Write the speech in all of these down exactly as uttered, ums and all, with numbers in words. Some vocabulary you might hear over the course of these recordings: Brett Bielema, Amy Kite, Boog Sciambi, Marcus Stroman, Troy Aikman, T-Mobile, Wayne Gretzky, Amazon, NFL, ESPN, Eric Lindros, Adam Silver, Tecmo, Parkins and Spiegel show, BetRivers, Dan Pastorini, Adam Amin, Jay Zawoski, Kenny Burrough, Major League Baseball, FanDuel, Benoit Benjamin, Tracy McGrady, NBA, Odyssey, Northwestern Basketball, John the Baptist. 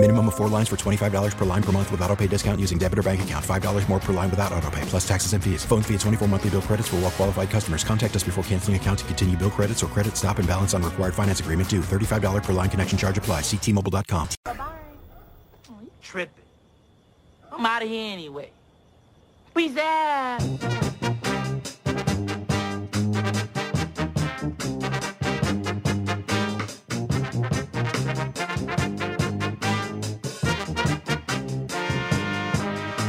Minimum of four lines for twenty-five dollars per line per month with auto pay discount using debit or bank account. five dollars more per line without auto pay, plus taxes and fees. Phone fee at twenty-four monthly bill credits for well qualified customers. Contact us before canceling account to continue bill credits or credit stop and balance on required finance agreement due. thirty-five dollars per line connection charge applies. See T Mobile dot com. Bye-bye. Oh, you tripping. I'm out of here anyway. Peace out.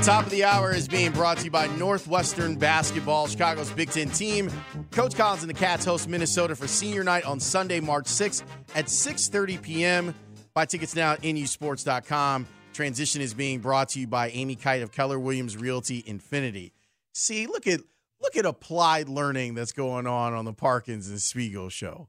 Top of the hour is being brought to you by Northwestern Basketball, Chicago's Big Ten team. Coach Collins and the Cats host Minnesota for Senior Night on Sunday, March sixth at six thirty p.m. Buy tickets now at N U sports dot com. Transition is being brought to you by Amy Kite of Keller Williams Realty Infinity. See, look at look at applied learning that's going on on the Parkins and Spiegel show.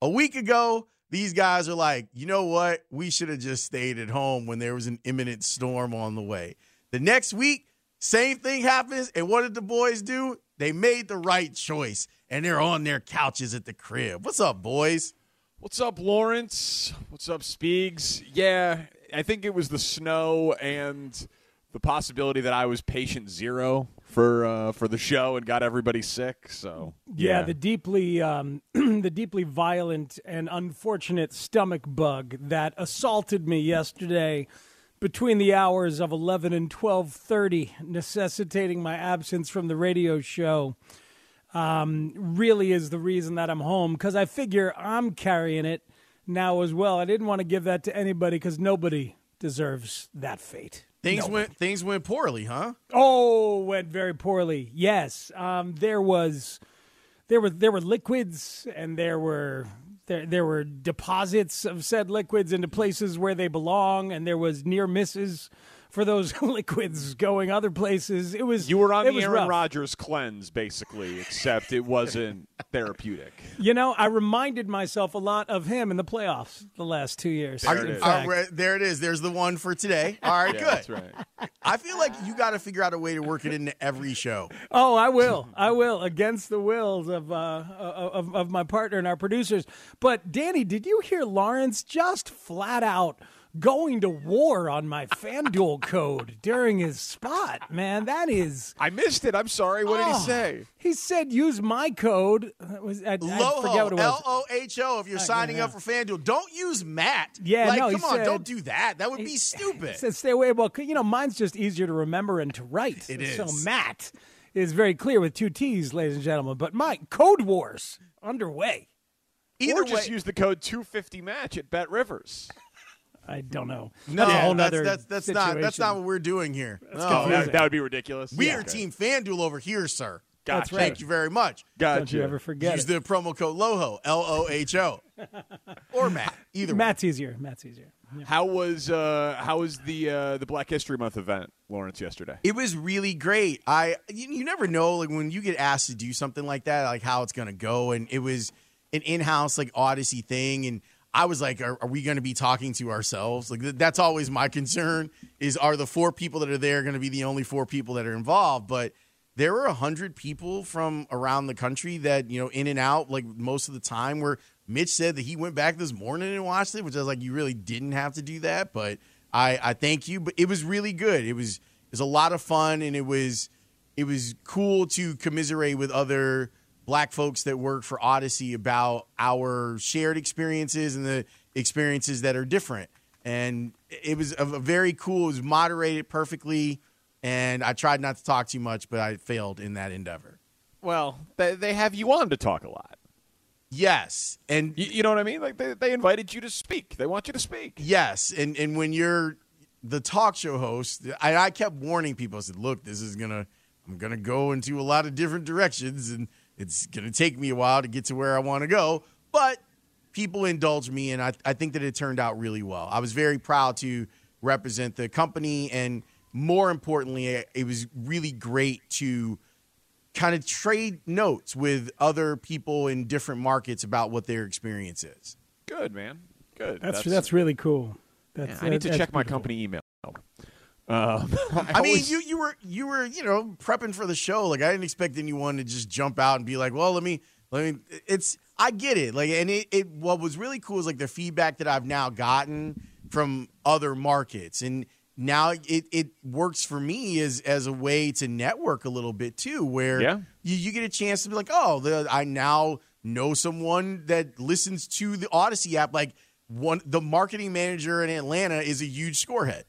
A week ago, these guys are like, you know what? We should have just stayed at home when there was an imminent storm on the way. The next week, same thing happens, and what did the boys do? They made the right choice, and they're on their couches at the crib. What's up, boys? What's up, Lawrence? What's up, Spiegs? Yeah, I think it was the snow and the possibility that I was patient zero for uh, for the show and got everybody sick. So yeah, yeah the deeply um, the deeply violent and unfortunate stomach bug that assaulted me yesterday between the hours of eleven and twelve thirty, necessitating my absence from the radio show, um, really is the reason that I'm home, because I figure I'm carrying it now as well. I didn't want to give that to anybody because nobody deserves that fate. Things nobody. went things went poorly, huh? Oh, went very poorly. Yes, um, there was there were there were liquids and there were. There there were deposits of said liquids into places where they belong, and there was near misses for those liquids going other places. It was You were on the Aaron Rodgers cleanse, basically, except it wasn't therapeutic. You know, I reminded myself a lot of him in the playoffs the last two years. There, it is. Right, there it is. There's the one for today. All right, yeah, good. That's right. I feel like you got to figure out a way to work it into every show. Oh, I will. I will, against the wills of, uh, of, of my partner and our producers. But, Danny, did you hear Lawrence just flat out going to war on my FanDuel code during his spot, man? That is... I missed it. I'm sorry. What oh, did he say? He said, use my code. That was, I, Loho, I forget what it was. L O H O, if you're uh, signing yeah, yeah. up for FanDuel. Don't use Matt. Yeah, like, no, come on, said, don't do that. That would he, be stupid. He said, stay away. Well, you know, mine's just easier to remember and to write. It so is. So Matt is very clear with two T's, ladies and gentlemen. But my code wars underway. Either or just way, use the code two fifty match at BetRivers. I don't know. No, yeah, that's, that's, that's not that's not what we're doing here. No, that, that would be ridiculous. We yeah, are okay. Team FanDuel over here, sir. Gotcha. That's right. Thank you very much. Gotcha. Don't you ever forget Use it. The promo code LOHO, L O H O. Or Matt, either Matt's way. easier. Matt's easier. Yeah. How was uh, how was the uh, the Black History Month event, Lawrence, yesterday? It was really great. I you, you never know, like, when you get asked to do something like that, like how it's going to go, and it was an in-house, like, Odyssey thing, and I was like, are, are we going to be talking to ourselves? Like, th- that's always my concern is, are the four people that are there going to be the only four people that are involved? But there were one hundred people from around the country that, you know, in and out, like, most of the time, where Mitch said that he went back this morning and watched it, which I was like, you really didn't have to do that. But I, I thank you. But it was really good. It was, it was a lot of fun, and it was, it was cool to commiserate with other Black folks that work for Odyssey about our shared experiences and the experiences that are different. And it was a very cool, it was moderated perfectly, and I tried not to talk too much, but I failed in that endeavor. Well, they, they have you on to talk a lot. Yes. And you, you know what I mean? Like, they, they invited you to speak. They want you to speak. Yes. And, and when you're the talk show host, I, I kept warning people. I said, look, this is going to, I'm going to go into a lot of different directions, and it's going to take me a while to get to where I want to go, but people indulge me, and I, I think that it turned out really well. I was very proud to represent the company, and more importantly, it was really great to kind of trade notes with other people in different markets about what their experience is. Good, man. Good. That's that's, that's really cool. That's, yeah, I need to check my company email. Uh, I, I always, mean, you you were you were you know prepping for the show. Like, I didn't expect anyone to just jump out and be like, "Well, let me let me." It's I get it. Like, and it, it what was really cool is like the feedback that I've now gotten from other markets, and now it it works for me as as a way to network a little bit too, where yeah. you, you get a chance to be like, "Oh, the, I now know someone that listens to the Odyssey app." Like, one the marketing manager in Atlanta is a huge scorehead.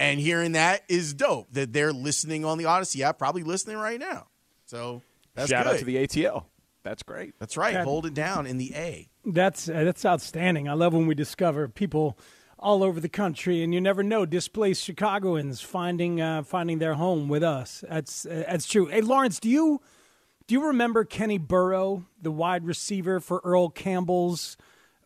And hearing that is dope, that they're listening on the Odyssey app, probably listening right now. So that's Shout good. out to the A T L. That's great. That's right. That, Hold it down in the A. That's uh, that's outstanding. I love when we discover people all over the country, and you never know, displaced Chicagoans finding uh, finding their home with us. That's uh, that's true. Hey, Lawrence, do you do you remember Kenny Burrough, the wide receiver for Earl Campbell's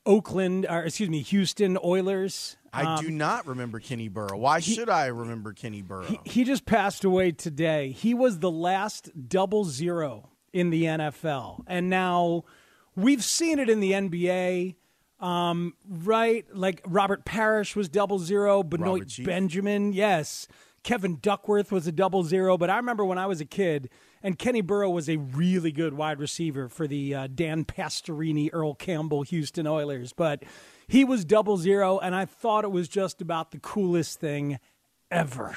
Oakland, or excuse me, Houston Oilers? I do not remember Kenny Burrough. Why he, should I remember Kenny Burrough? He, he just passed away today. He was the last double zero in the N F L. And now we've seen it in the N B A, um, right? Like Robert Parrish was double zero. Benoit Benjamin, yes. Kevin Duckworth was a double zero. But I remember when I was a kid, and Kenny Burrough was a really good wide receiver for the uh, Dan Pastorini, Earl Campbell, Houston Oilers. But he was double zero, and I thought it was just about the coolest thing ever.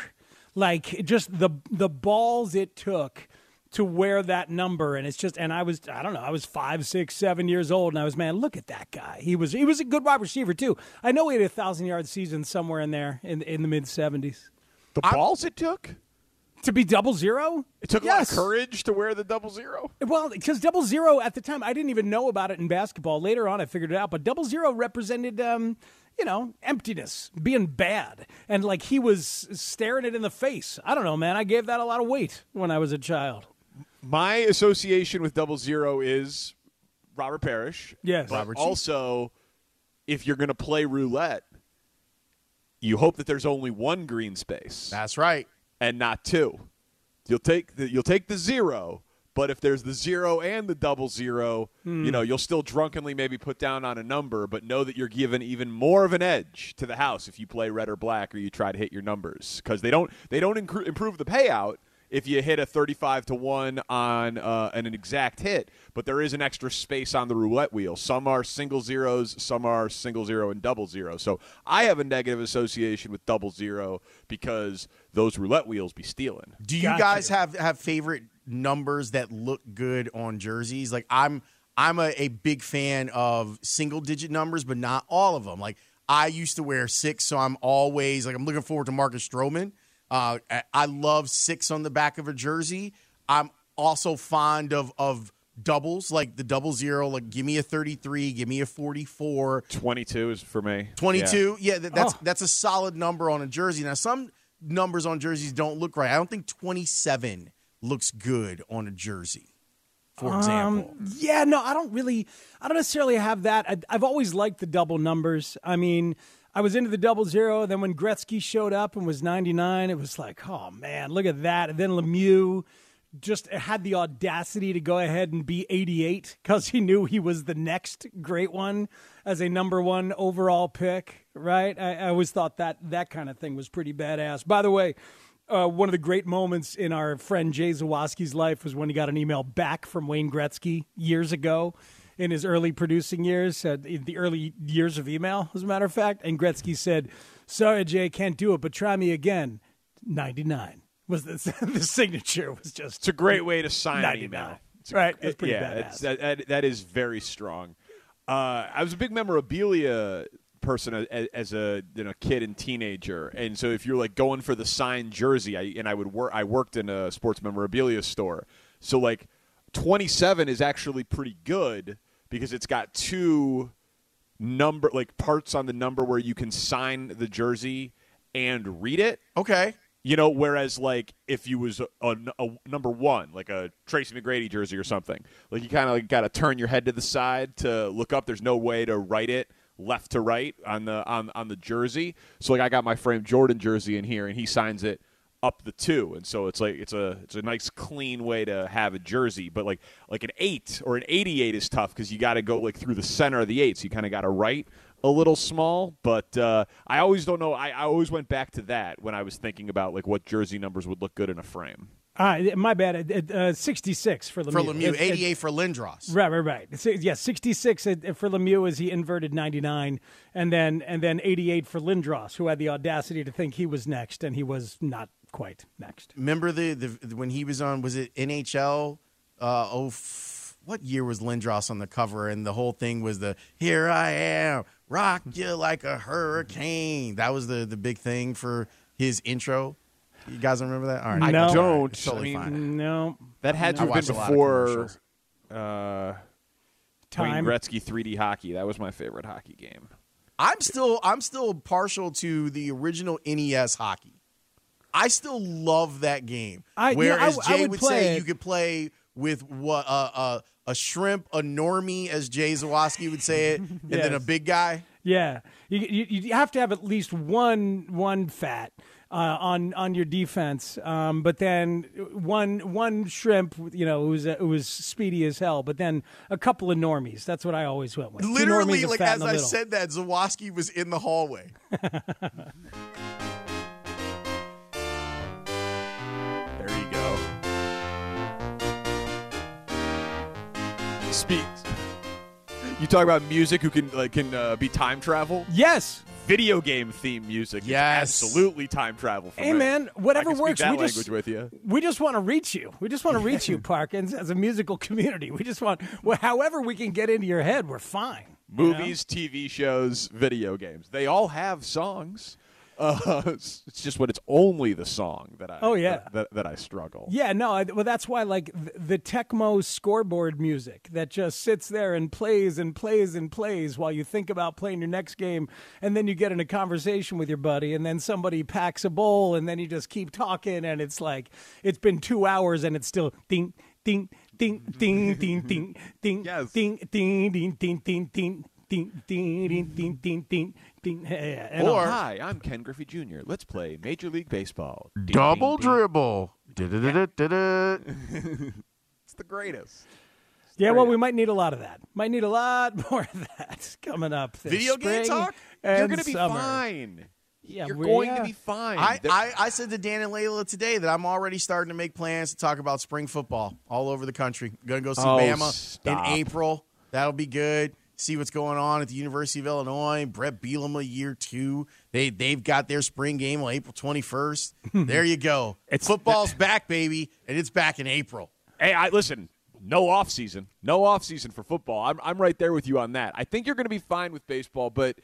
Like, just the the balls it took to wear that number, and it's just, and I was, I don't know, I was five, six, seven years old, and I was, man, look at that guy. He was he was a good wide receiver, too. I know he had a one thousand yard season somewhere in there in, in the mid seventies. The I'm, balls it took? To be double zero? It took yes. a lot of courage to wear the double zero? Well, because double zero at the time, I didn't even know about it in basketball. Later on, I figured it out. But double zero represented, um, you know, emptiness, being bad. And, like, he was staring it in the face. I don't know, man. I gave that a lot of weight when I was a child. My association with double zero is Robert Parrish. Yes. But Robert also, if you're going to play roulette, you hope that there's only one green space. That's right. And not two. You'll take the you'll take the zero, but if there's the zero and the double zero, mm. you know, you'll still drunkenly maybe put down on a number, but know that you're given even more of an edge to the house if you play red or black or you try to hit your numbers, because they don't they don't inc- improve the payout if you hit a thirty-five to one on uh, an exact hit, but there is an extra space on the roulette wheel. Some are single zeros, some are single zero and double zero. So I have a negative association with double zero because those roulette wheels be stealing. Do you Got guys you. have have favorite numbers that look good on jerseys? Like, I'm I'm a, a big fan of single digit numbers, but not all of them. Like, I used to wear six, so I'm always like I'm looking forward to Marcus Stroman. Uh, I love six on the back of a jersey. I'm also fond of of doubles, like the double zero. Like, give me a thirty-three, give me a forty-four. twenty-two is for me. twenty-two, yeah, yeah that, that's oh. that's a solid number on a jersey. Now, some numbers on jerseys don't look right. I don't think twenty-seven looks good on a jersey, for example. Um, yeah, no, I don't really. I don't necessarily have that. I, I've always liked the double numbers. I mean, I was into the double zero. Then when Gretzky showed up and was ninety-nine, it was like, oh, man, look at that. And then Lemieux just had the audacity to go ahead and be eighty-eight because he knew he was the next great one as a number one overall pick, right? I, I always thought that that kind of thing was pretty badass. By the way, uh, one of the great moments in our friend Jay Zawoski's life was when he got an email back from Wayne Gretzky years ago. In his early producing years, uh, in the early years of email, as a matter of fact. And Gretzky said, sorry, Jay, can't do it, but try me again. ninety-nine was the, the signature was just. It's a great way to sign an email. It's a, right. It's pretty yeah, badass. It's, that, that is very strong. Uh, I was a big memorabilia person as, as a you know, kid and teenager. And so if you're like going for the signed jersey, I, and I would work, I worked in a sports memorabilia store. So like twenty-seven is actually pretty good, because it's got two number like parts on the number where you can sign the jersey and read it. Okay. You know, whereas like if you was a, a, a number one, like a Tracy McGrady jersey or something, like you kind of like got to turn your head to the side to look up. There's no way to write it left to right on the on on the jersey. So like I got my Frame Jordan jersey in here, and he signs it up the two, and so it's like it's a it's a nice clean way to have a jersey. But like like an eight or an eighty-eight is tough because you got to go like through the center of the eight, so you kind of got to right a little small, but uh, I always don't know. I, I always went back to that when I was thinking about like what jersey numbers would look good in a frame. Uh, my bad. Uh, sixty-six for Lemieux. For Lemieux, it, eighty-eight it, for Lindros. Right, right, right. So, yeah, sixty-six for Lemieux as he inverted ninety-nine, and then and then eighty-eight for Lindros, who had the audacity to think he was next, and he was not quite next. Remember the, the when he was on, was it N H L? Uh, oh, f- what year was Lindros on the cover? And the whole thing was the, here I am, rock you like a hurricane. That was the, the big thing for his intro. You guys remember that? All right. No. I don't. It's totally I mean, fine. No. That had to have been before uh, Wayne Gretzky three D Hockey. That was my favorite hockey game. I'm still I'm still partial to the original N E S hockey. I still love that game. I, Whereas yeah, I, Jay I would, would say it. You could play with what uh, uh, a shrimp, a normie, as Jay Zawoski would say it, and yes. then a big guy. Yeah. You, you, you have to have at least one one fat. Uh, on on your defense, um, but then one one shrimp, you know, who was who was speedy as hell. But then a couple of normies. That's what I always went with. Literally, like as I said that, Zawoski was in the hallway. There you go. Speak. You talk about music who can like can uh, be time travel. Yes. Video game theme music. Yes. It's absolutely time travel for hey, me. Hey, man, whatever I can works. Speak that we language just, with you. We just want to reach you. We just want to reach you, Parkins, as a musical community. We just want, well, however we can get into your head, we're fine. Movies, you know? T V shows, video games. They all have songs. Uh, it's, it's just when it's only the song that I oh, yeah. that, that, that I struggle. Yeah, no, I, well, that's why, like, the, the Tecmo scoreboard music that just sits there and plays and plays and plays while you think about playing your next game, and then you get in a conversation with your buddy, and then somebody packs a bowl, and then you just keep talking, and it's like, it's been two hours, and it's still ding, ding, ding, ding, ding, ding, ding, yes. ding, ding, ding, ding, ding, ding. Ding, ding, ding, ding, ding, ding, ding. Yeah, or, hi, I'm Ken Griffey Junior Let's play Major League Baseball. Ding, double ding, dribble. Ding. It's the greatest. It's the yeah, greatest. Well, we might need a lot of that. Might need a lot more of that coming up. This Video game talk? You're going to be fine. Yeah, You're going to be fine. I, I, I said to Dan and Layla today that I'm already starting to make plans to talk about spring football all over the country. Going to go see oh, Bama stop. in April. That'll be good. See what's going on at the University of Illinois. Brett Bielema, year two. They, they've got their spring game on April twenty-first. There you go. It's Football's th- back, baby, and it's back in April. Hey, I, listen, no offseason. No offseason for football. I'm, I'm right there with you on that. I think you're going to be fine with baseball, but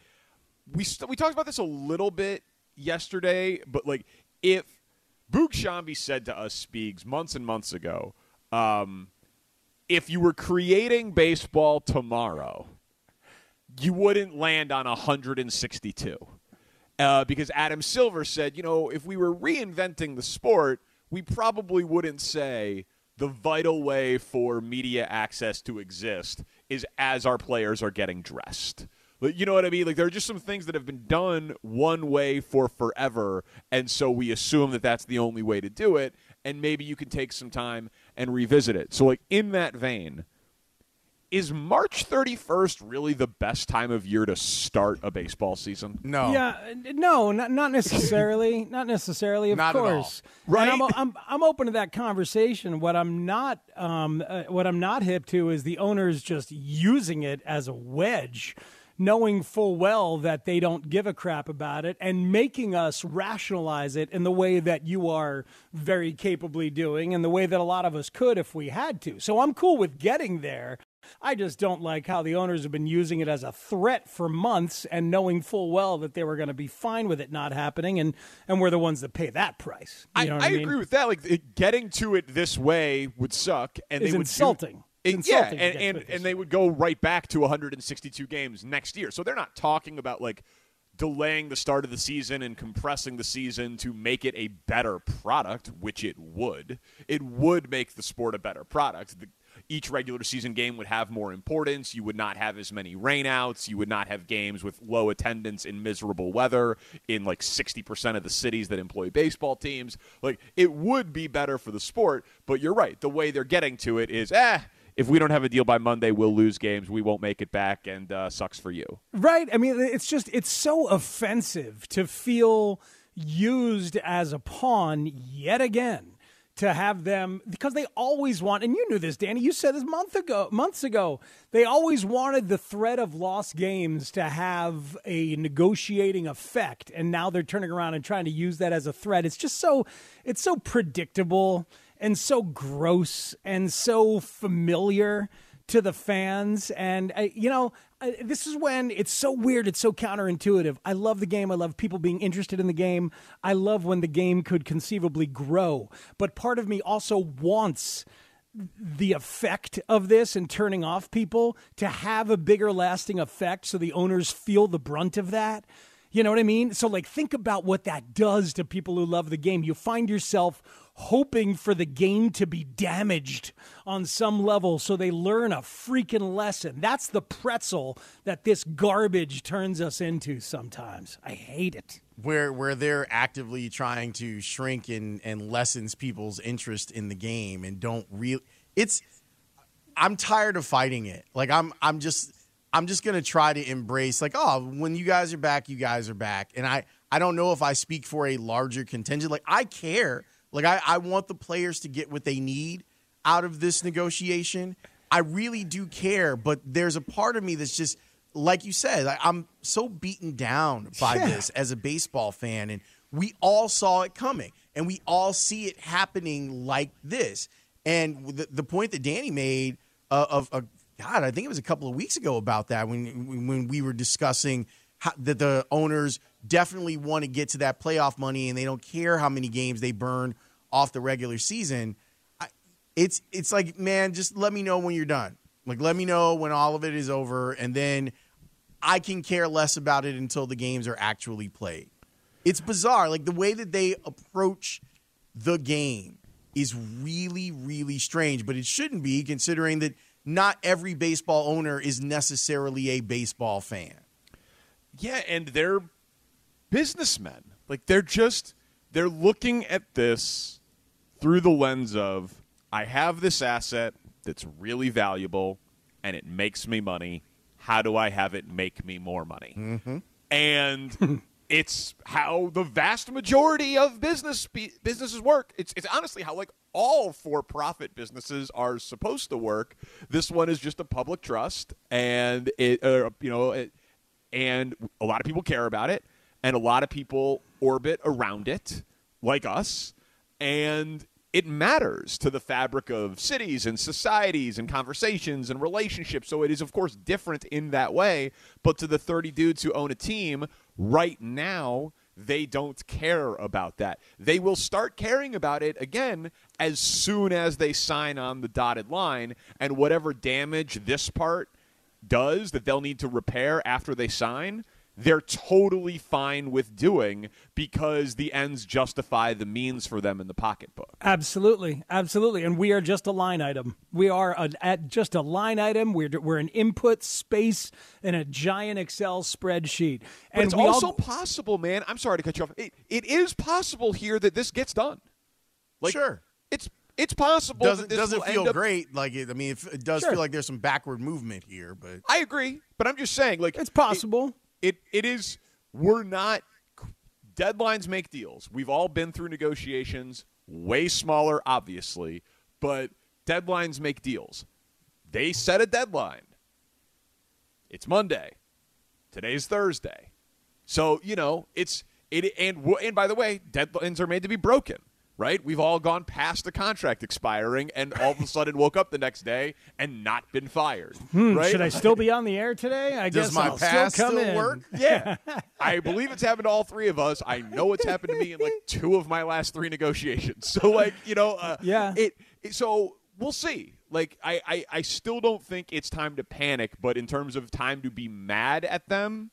we st- we talked about this a little bit yesterday, but, like, if Boog Sciambi said to us, Speegs, months and months ago, um, if you were creating baseball tomorrow – you wouldn't land on one hundred sixty-two uh, because Adam Silver said, you know, if we were reinventing the sport, we probably wouldn't say the vital way for media access to exist is as our players are getting dressed. You know what I mean? Like, there are just some things that have been done one way for forever, and so we assume that that's the only way to do it, and maybe you can take some time and revisit it. So, like, in that vein, is March thirty-first really the best time of year to start a baseball season? No. Yeah, no, not not necessarily. Not necessarily, of not course. At all. Right? And I'm, I'm I'm open to that conversation. What I'm not um uh, what I'm not hip to is the owners just using it as a wedge, knowing full well that they don't give a crap about it and making us rationalize it in the way that you are very capably doing and the way that a lot of us could if we had to. So I'm cool with getting there. I just don't like how the owners have been using it as a threat for months and knowing full well that they were going to be fine with it not happening, and, and we're the ones that pay that price. You I, know what I, I mean? agree with that. Like, it, getting to it this way would suck. And it's they insulting. Would do, it's it, insulting. Yeah, and, and, and they would go right back to one hundred sixty-two games next year. So they're not talking about, like, delaying the start of the season and compressing the season to make it a better product, which it would. It would make the sport a better product. The, Each regular season game would have more importance. You would not have as many rainouts. You would not have games with low attendance in miserable weather in like sixty percent of the cities that employ baseball teams. Like, it would be better for the sport, but you're right. The way they're getting to it is, eh, if we don't have a deal by Monday, we'll lose games, we won't make it back, and uh, sucks for you. Right. I mean, it's just, it's so offensive to feel used as a pawn yet again. To have them, because they always want, and you knew this, Danny, you said this month ago, months ago, they always wanted the threat of lost games to have a negotiating effect, and now they're turning around and trying to use that as a threat. It's just so, it's so predictable and so gross and so familiar to the fans. And, I, you know, I, this is when it's so weird. It's so counterintuitive. I love the game. I love people being interested in the game. I love when the game could conceivably grow. But part of me also wants the effect of this and turning off people to have a bigger lasting effect so the owners feel the brunt of that. You know what I mean? So, like, think about what that does to people who love the game. You find yourself hoping for the game to be damaged on some level so they learn a freaking lesson. That's the pretzel that this garbage turns us into sometimes. I hate it. Where where they're actively trying to shrink and, and lessens people's interest in the game and don't really – it's – I'm tired of fighting it. Like, I'm I'm just – I'm just going to try to embrace, like, oh, when you guys are back, you guys are back. And I, I don't know if I speak for a larger contingent. Like, I care. Like, I, I want the players to get what they need out of this negotiation. I really do care. But there's a part of me that's just, like you said, I, I'm so beaten down by yeah. this as a baseball fan. And we all saw it coming. And we all see it happening like this. And the, the point that Danny made uh, of a God, I think it was a couple of weeks ago about that when when we were discussing how, that the owners definitely want to get to that playoff money and they don't care how many games they burn off the regular season. I, it's it's like, man, just let me know when you're done. Like, let me know when all of it is over, and then I can care less about it until the games are actually played. It's bizarre. Like, the way that they approach the game is really, really strange, but it shouldn't be, considering that not every baseball owner is necessarily a baseball fan. Yeah, and they're businessmen. Like, they're just, they're looking at this through the lens of, I have this asset that's really valuable, and it makes me money. How do I have it make me more money? Mm-hmm. And it's how the vast majority of business businesses work. It's it's honestly how, like, all for-profit businesses are supposed to work. This one is just a public trust, and it, uh, you know, it, and a lot of people care about it, and a lot of people orbit around it, like us, and it matters to the fabric of cities and societies and conversations and relationships. So it is, of course, different in that way, but to the thirty dudes who own a team right now, they don't care about that. They will start caring about it again as soon as they sign on the dotted line, and whatever damage this part does that they'll need to repair after they sign, they're totally fine with doing because the ends justify the means for them in the pocketbook. Absolutely. Absolutely. And we are just a line item. We are a, at just a line item. We're, we're an input space in a giant Excel spreadsheet. But and it's also all... possible, man. I'm sorry to cut you off. It, it is possible here that this gets done. Like, sure. It's It's possible. Doesn't, that this doesn't feel up, great. Like, it, I mean, it, it does sure. feel like there's some backward movement here. But I agree. But I'm just saying, like, it's possible. It It, it is. We're not. Deadlines make deals. We've all been through negotiations, way smaller, obviously. But deadlines make deals. They set a deadline. It's Monday. Today's Thursday. So, you know, it's it. And, and by the way, deadlines are made to be broken. Right? We've all gone past the contract expiring and all of a sudden woke up the next day and not been fired. Hmm, right? Should I still be on the air today? I Does guess my I'll pass still, come still in. Work? Yeah. I believe it's happened to all three of us. I know it's happened to me in like two of my last three negotiations. So, like, you know, uh, yeah. It, it. So we'll see. Like, I, I, I still don't think it's time to panic, but in terms of time to be mad at them,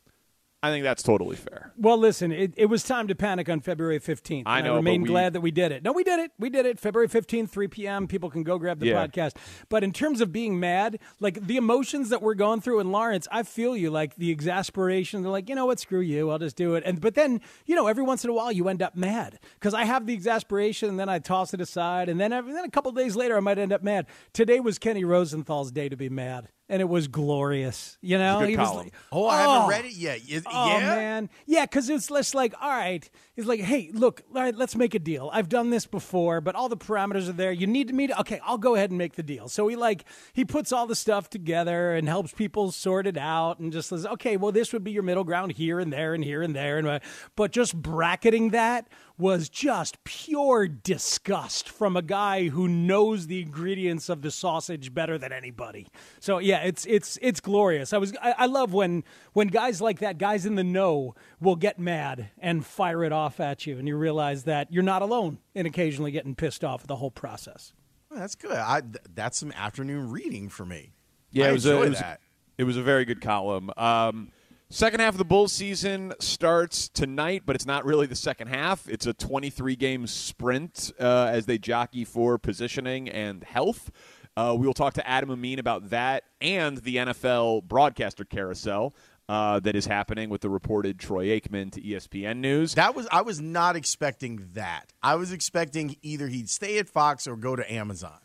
I think that's totally fair. Well, listen, it, it was time to panic on February fifteenth. I know, I remain but we, glad that we did it. No, we did it. We did it. February fifteenth, three p.m. People can go grab the yeah. podcast. But in terms of being mad, like the emotions that we're going through in Lawrence, I feel you, like the exasperation. They're like, you know what, screw you. I'll just do it. And But then, you know, every once in a while you end up mad because I have the exasperation and then I toss it aside. And then, every, then a couple of days later I might end up mad. Today was Kenny Rosenthal's day to be mad. And it was glorious, you know. He was like, oh, I haven't oh, read it yet. Is, oh yeah? man, yeah, because it's less like, all right, it's like, hey, look, all right, let's make a deal. I've done this before, but all the parameters are there. You need me to, okay, I'll go ahead and make the deal. So he like he puts all the stuff together and helps people sort it out, and just says, okay, well, this would be your middle ground here and there and here and there, and but just bracketing that was just pure disgust from a guy who knows the ingredients of the sausage better than anybody. So yeah, it's it's it's glorious. I was I, I love when when guys like that, guys in the know, will get mad and fire it off at you, and you realize that you're not alone in occasionally getting pissed off at the whole process. Well, that's good. I th- that's some afternoon reading for me. Yeah, I it was enjoy a, it was, that. It was a very good column. Um, Second half of the Bulls season starts tonight, but it's not really the second half. It's a twenty-three game sprint uh, as they jockey for positioning and health. Uh, we will talk to Adam Amin about that and the N F L broadcaster carousel uh, that is happening with the reported Troy Aikman to E S P N News. That was I was not expecting that. I was expecting either he'd stay at Fox or go to Amazon.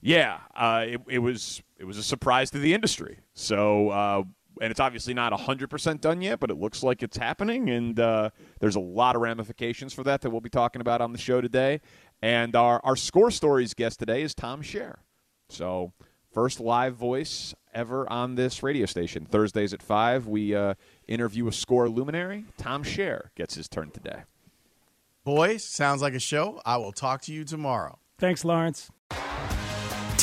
Yeah, uh, it, it was it was a surprise to the industry. So. Uh, And it's obviously not one hundred percent done yet, but it looks like it's happening. And uh, there's a lot of ramifications for that that we'll be talking about on the show today. And our, our Score Stories guest today is Tom Scher. So first live voice ever on this radio station. Thursdays at five, we uh, interview a Score luminary. Tom Scher gets his turn today. Boys, sounds like a show. I will talk to you tomorrow. Thanks, Lawrence.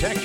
Protect